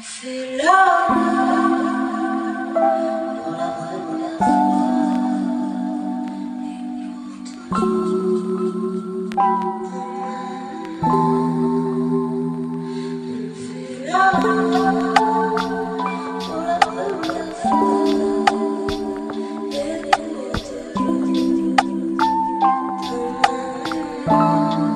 C'est là, dans la première fois, et pour toujours. C'est là, dans la première fois, et pour toujours.